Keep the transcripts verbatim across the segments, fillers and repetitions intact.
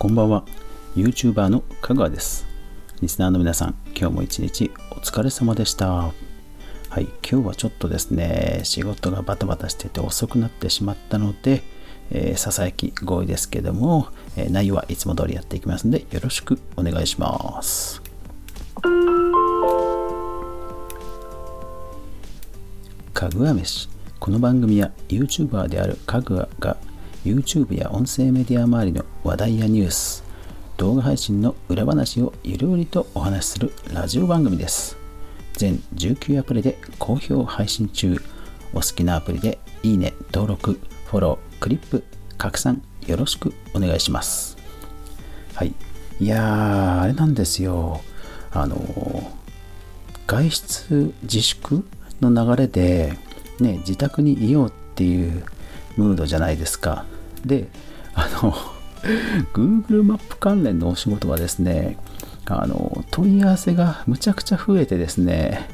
こんばんは、YouTuber のかぐわです。リスナーの皆さん、今日も一日お疲れ様でした。はい、今日はちょっとですね、仕事がバタバタしてて遅くなってしまったので、えー、ささやき合意ですけども、えー、内容はいつも通りやっていきますので、よろしくお願いします。かぐわ飯。この番組は YouTuber であるかぐわが、YouTube や音声メディア周りの話題やニュース、動画配信の裏話をゆるりとお話しするラジオ番組です。全じゅうきゅうアプリで好評配信中。お好きなアプリでいいね、登録、フォロー、クリップ、拡散よろしくお願いします。はい、いやーあれなんですよ。あのー、外出自粛の流れでね自宅にいようっていう。ムードじゃないですか。で、あの Google マップ関連のお仕事はですね、あの問い合わせがむちゃくちゃ増えてですね、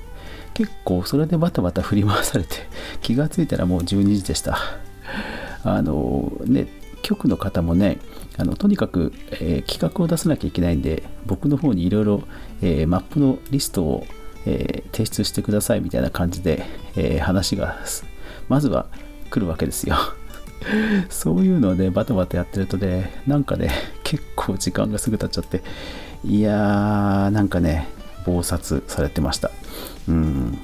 結構それでバタバタ振り回されて気がついたらもうじゅうにじでした。あのね、局の方もね、あのとにかく、えー、企画を出さなきゃいけないんで、僕の方にいろいろマップのリストを、えー、提出してくださいみたいな感じで、えー、話がまずは来るわけですよ。そういうのでバタバタやってるとね、なんかね結構時間がすぐ経っちゃって、いやーなんかね忙殺されてました。うん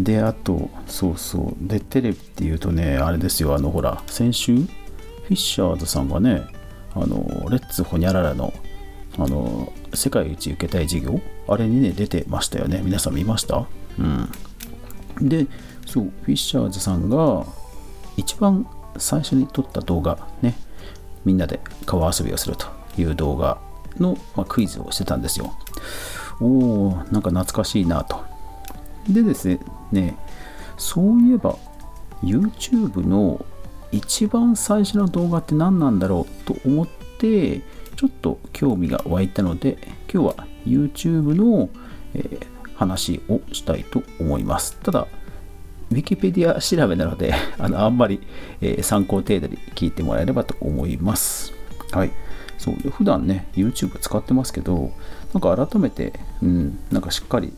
で、あとそうそうでテレビっていうとね、あれですよ、あのほら先週フィッシャーズさんがね、あのレッツホニャララのあの世界一受けたい事業、あれにね出てましたよね。皆さん見ました？うんで、そうフィッシャーズさんが一番最初に撮った動画ね、みんなで川遊びをするという動画の、まあ、クイズをしてたんですよ。おーなんか懐かしいなと。でですね、ねそういえば YouTube の一番最初の動画って何なんだろうと思って、ちょっと興味が湧いたので、今日は YouTube の、えー、話をしたいと思います。ただウィキペディア調べなので、あのあんまり、えー、参考程度に聞いてもらえればと思います。はい。そうで普段ね YouTube 使ってますけど、なんか改めて、うん、なんかしっかり、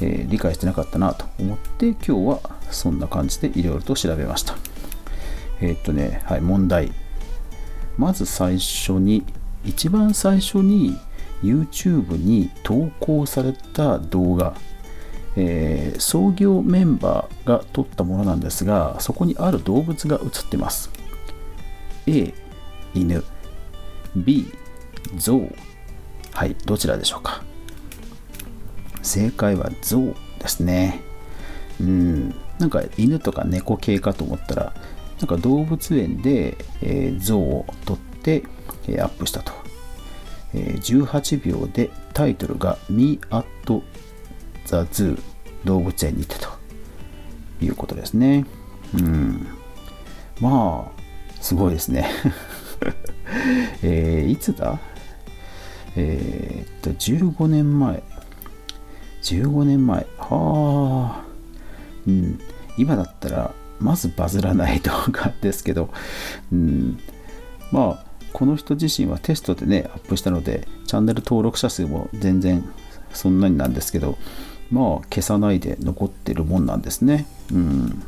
えー、理解してなかったなと思って、今日はそんな感じでいろいろと調べました。えー、っとね、はい、問題。まず最初に一番最初に YouTube に投稿された動画。えー、創業メンバーが撮ったものなんですが、そこにある動物が映ってます。 A 犬 B ゾウ、はい、どちらでしょうか？正解はゾウですね。うん、なんか犬とか猫系かと思ったら、なんか動物園で、えー、ゾウを撮って、えー、アップしたと、えー、じゅうはちびょうでタイトルが Me atザ・ズー、動物園に行ってということですね。うん、まあすごいですね。えー、いつだ？えー、っとじゅうごねんまえ、じゅうごねんまえはあ、うん、今だったらまずバズらない動画ですけど、うん、まあこの人自身はテストでねアップしたので、チャンネル登録者数も全然そんなになんですけど。まあ消さないで残ってるもんなんですね。うん、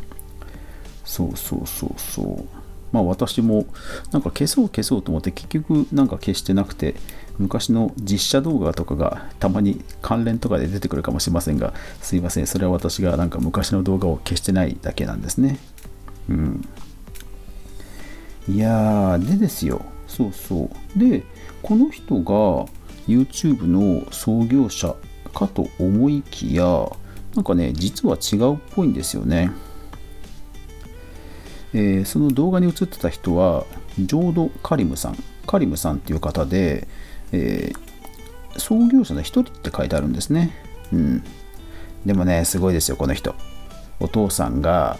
そうそうそうそう。まあ私もなんか消そう消そうと思って結局なんか消してなくて、昔の実写動画とかがたまに関連とかで出てくるかもしれませんが、すいません。それは私がなんか昔の動画を消してないだけなんですね。うん。いやーでですよ。そうそう。でこの人が YouTube の創業者。かと思いきや、なんかね実は違うっぽいんですよね。えー、その動画に映ってた人はジョード・カリムさんカリムさんっていう方で、えー、創業者の一人って書いてあるんですね。うん、でもねすごいですよこの人。お父さんが、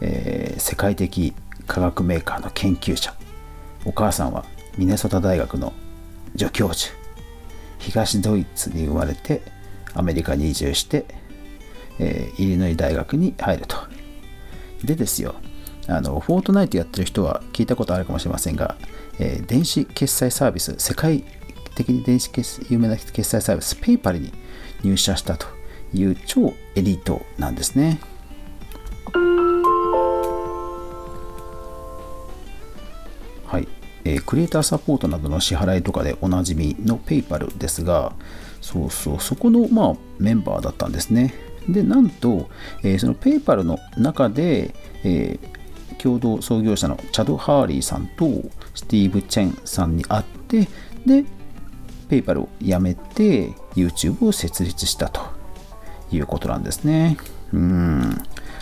えー、世界的化学メーカーの研究者、お母さんはミネソタ大学の助教授、東ドイツに生まれてアメリカに移住して、えー、イリノイ大学に入ると。でですよ、あのフォートナイトやってる人は聞いたことあるかもしれませんが、えー、電子決済サービス、世界的に電子決有名な決済サービス PayPal に入社したという超エリートなんですね。はい、えー、クリエイターサポートなどの支払いとかでおなじみの PayPal ですが、そうそうそこの、まあ、メンバーだったんですね。でなんと、えー、その PayPal の中で、えー共同創業者のチャド・ハーリーさんとスティーブ・チェンさんに会って、でペイパルを辞めて YouTube を設立したということなんですね。うーん、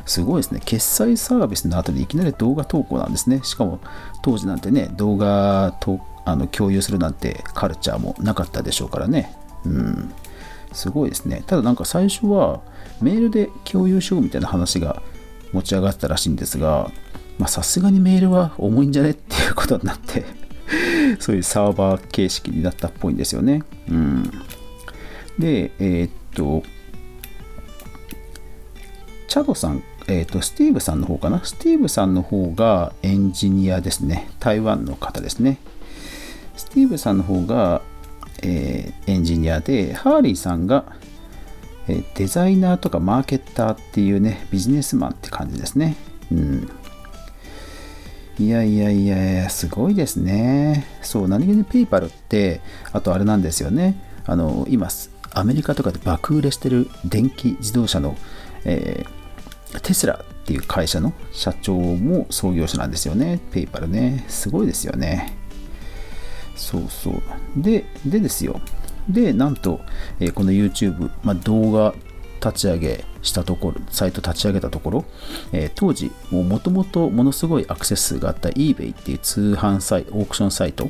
すごいですね。決済サービスの後にいきなり動画投稿なんですね。しかも当時なんてね、動画とあの共有するなんてカルチャーもなかったでしょうからね。うーん、すごいですね。ただなんか最初はメールで共有しようみたいな話が持ち上がったらしいんですが、さすがにメールは重いんじゃねっていうことになってそういうサーバー形式になったっぽいんですよね。うん、で、えー、っとチャドさん、えー、っとスティーブさんの方かな、スティーブさんの方がエンジニアですね。台湾の方ですね。スティーブさんの方が、えー、エンジニアで、ハーリーさんが、えー、デザイナーとかマーケッターっていうね、ビジネスマンって感じですね。うん。いやいやいやいや、すごいですね。そう、何気にペイパルって、あとあれなんですよね。あの、今、アメリカとかで爆売れしてる電気自動車の、えー、テスラっていう会社の社長も創業者なんですよね。ペイパルね。すごいですよね。そうそう。で、でですよ。で、なんと、えー、この YouTube、まあ、動画立ち上げしたところ、サイト立ち上げたところ、えー、当時もともとものすごいアクセス数があった eBay っていう通販サイト、オークションサイト、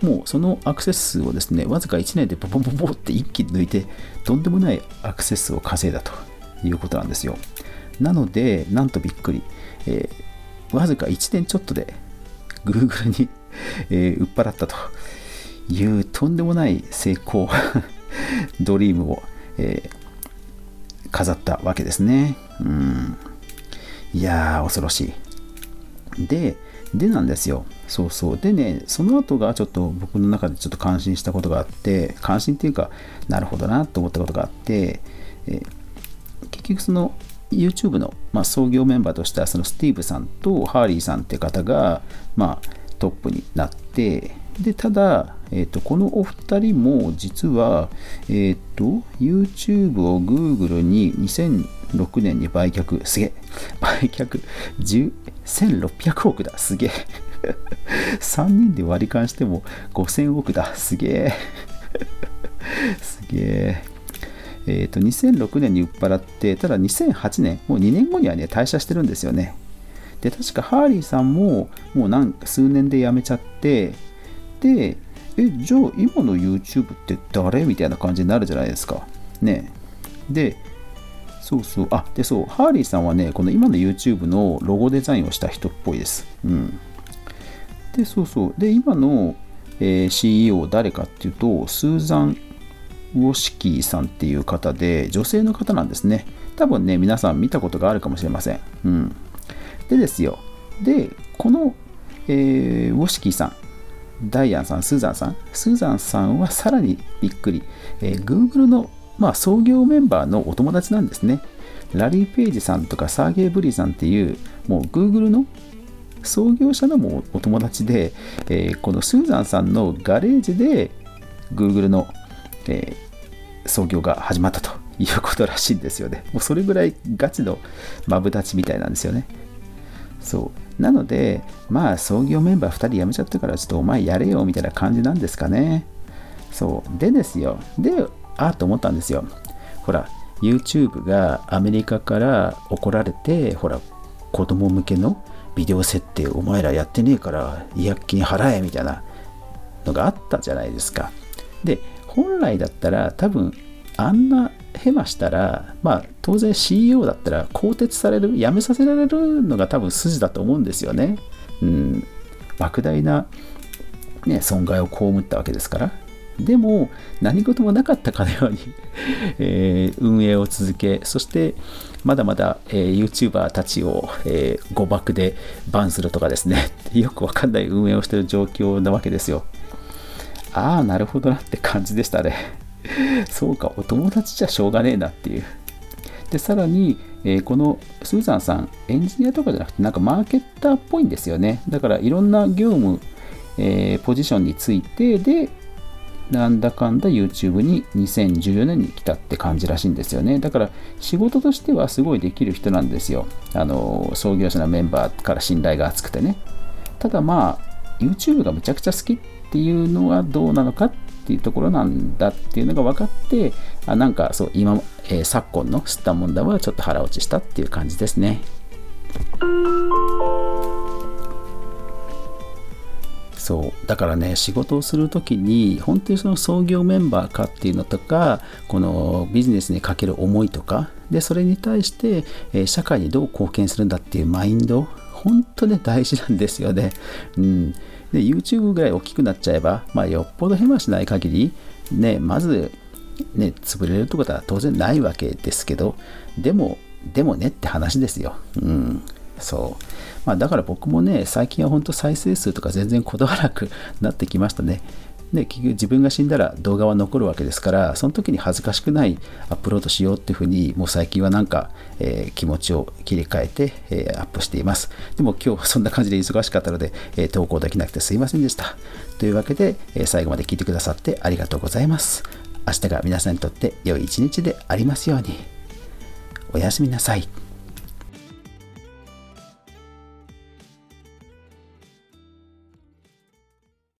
もうそのアクセス数をですね、わずかいちねんでボボボボって一気に抜いて、とんでもないアクセス数を稼いだということなんですよ。なので、なんとびっくり、えー、わずかいちねんちょっとで Google に、えー、売っ払ったというとんでもない成功ドリームを、えー飾ったわけですね。うん、いやー恐ろしい。で、でなんですよ。そうそう。でね、その後がちょっと僕の中でちょっと感心したことがあって、感心っていうか、なるほどなと思ったことがあって、え結局その YouTube の、まあ、創業メンバーとしたそのスティーブさんとハーリーさんって方が、まあ、トップになって、でただ、えーと、このお二人も実は、えーと、YouTube を Google ににせんろくねんに売却、すげえ、売却せんろっぴゃくおくだ、すげえさんにんで割り勘してもごせんおくだ、すげえすげええーと、にせんろくねんに売っ払って、ただにせんはちねん、もうにねんごにはね、退社してるんですよね。で、確かハーリーさんももう何数年で辞めちゃって、でえじゃあ今の YouTube って誰みたいな感じになるじゃないですかね。でそうそう、あでそうハーリーさんはね、この今の YouTube のロゴデザインをした人っぽいです。うんでそうそうで今の、えー、シーイーオー 誰かっていうとスーザン・ウォシキーさんっていう方で、女性の方なんですね。多分ね、皆さん見たことがあるかもしれません。うんでですよ、でこの、えー、ウォシキーさん、ダイアンさん、スーザンさん、スーザンさんはさらにびっくり、えー、Google の、まあ、創業メンバーのお友達なんですね。ラリー・ペイジさんとかサーゲイ・ブリさんっていう、もう Google の創業者のもお友達で、えー、このスーザンさんのガレージで Google の、えー、創業が始まったということらしいんですよね。もうそれぐらいガチのマブダチみたいなんですよね。そう。なので、まあ、創業メンバーふたり辞めちゃったから、ちょっとお前やれよみたいな感じなんですかね。そう。でですよ。で、ああと思ったんですよ。ほら、YouTube がアメリカから怒られて、ほら、子供向けのビデオ設定、お前らやってねえから、違約金払えみたいなのがあったじゃないですか。で、本来だったら、多分あんなヘマしたら、まあ当然 シーイーオー だったら更迭される、辞めさせられるのが多分筋だと思うんですよね。うん、莫大な、ね、損害を被ったわけですから。でも何事もなかったかのように、えー、運営を続け、そしてまだまだ、えー、YouTuber たちを、えー、誤爆でバンするとかですねよくわかんない運営をしている状況なわけですよ。ああ、なるほどなって感じでしたねそうか、お友達じゃしょうがねえなっていう。でさらに、えー、このスーザンさん、エンジニアとかじゃなくてなんかマーケッターっぽいんですよね。だからいろんな業務、えー、ポジションについてで、なんだかんだ YouTube ににせんじゅうよねんに来たって感じらしいんですよね。だから仕事としてはすごいできる人なんですよ。あの創業者のメンバーから信頼が厚くてね。ただまあ YouTube がむちゃくちゃ好きっていうのはどうなのかっていうところなんだっていうのが分かって、あなんかそう今、えー、昨今のすったもんだはちょっと腹落ちしたっていう感じですね。そうだからね、仕事をするときに本当にその創業メンバーかっていうのとか、このビジネスにかける思いとかで、それに対して、えー、社会にどう貢献するんだっていうマインド、本当ね大事なんですよね、うん、で YouTube ぐらい大きくなっちゃえば、まあ、よっぽどヘマしない限りね、まずね潰れるってことは当然ないわけですけど、でもでもねって話ですよ。うんそうまあ、だから僕もね、最近は本当再生数とか全然こだわらなくなってきましたね。で結局自分が死んだら動画は残るわけですから、その時に恥ずかしくないアップロードしようっていうふうに、もう最近はなんか、えー、気持ちを切り替えて、えー、アップしています。でも今日はそんな感じで忙しかったので、えー、投稿できなくてすいませんでした。というわけで、えー、最後まで聞いてくださってありがとうございます。明日が皆さんにとって良い一日でありますように。おやすみなさい。